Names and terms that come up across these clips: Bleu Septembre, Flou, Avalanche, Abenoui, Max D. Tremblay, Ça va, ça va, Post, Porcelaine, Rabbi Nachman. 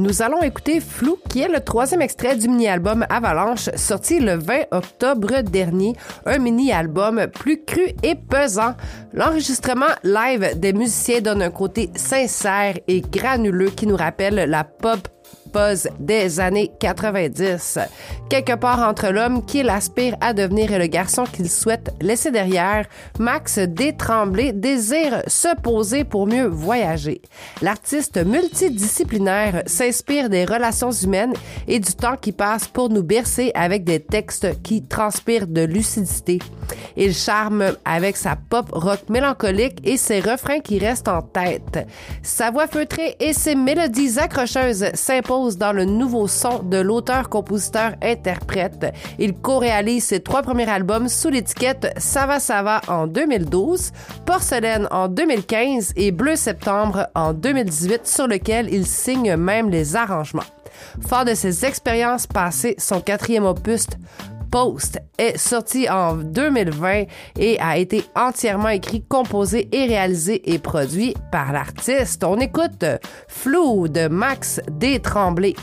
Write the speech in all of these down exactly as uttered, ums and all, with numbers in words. Nous allons écouter Flou, qui est le troisième extrait du mini-album Avalanche, sorti le vingt octobre dernier. Un mini-album plus cru et pesant. L'enregistrement live des musiciens donne un côté sincère et granuleux qui nous rappelle la pop pause des années quatre-vingt-dix. Quelque part entre l'homme qu'il aspire à devenir et le garçon qu'il souhaite laisser derrière, Max D. Tremblay désire se poser pour mieux voyager. L'artiste multidisciplinaire s'inspire des relations humaines et du temps qui passe pour nous bercer avec des textes qui transpirent de lucidité. Il charme avec sa pop rock mélancolique et ses refrains qui restent en tête. Sa voix feutrée et ses mélodies accrocheuses s'imposent dans le nouveau son de l'auteur-compositeur-interprète. Il co-réalise ses trois premiers albums sous l'étiquette Ça va, ça va en deux mille douze, Porcelaine en deux mille quinze et Bleu Septembre en deux mille dix-huit, sur lequel il signe même les arrangements. Fort de ses expériences passées, son quatrième opus Post est sorti en deux mille vingt et a été entièrement écrit, composé et réalisé et produit par l'artiste. On écoute Flou de Max D. Tremblay.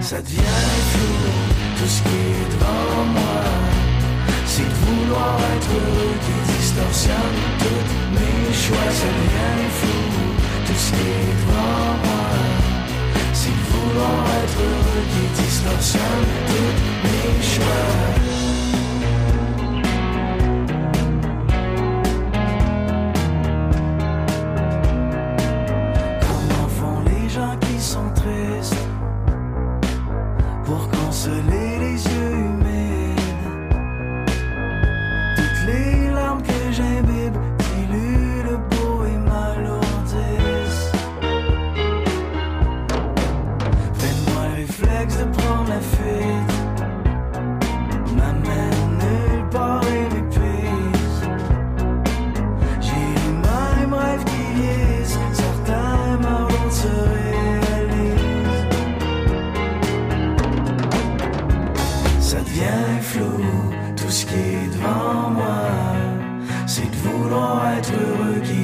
Ça devient flou, tout ce qui est devant moi. C'est de vouloir être heureux qui distorsionne toutes mes choix. Ça devient flou, tout ce qui est devant moi. C'est de vouloir être heureux qui distorsionne toutes mes choix.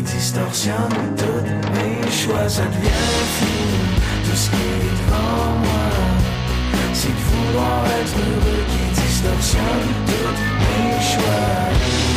Distorsionne tous mes choix, ça devient flou, tout ce qui est devant moi. C'est de vouloir être heureux qui distorsionne tous mes choix.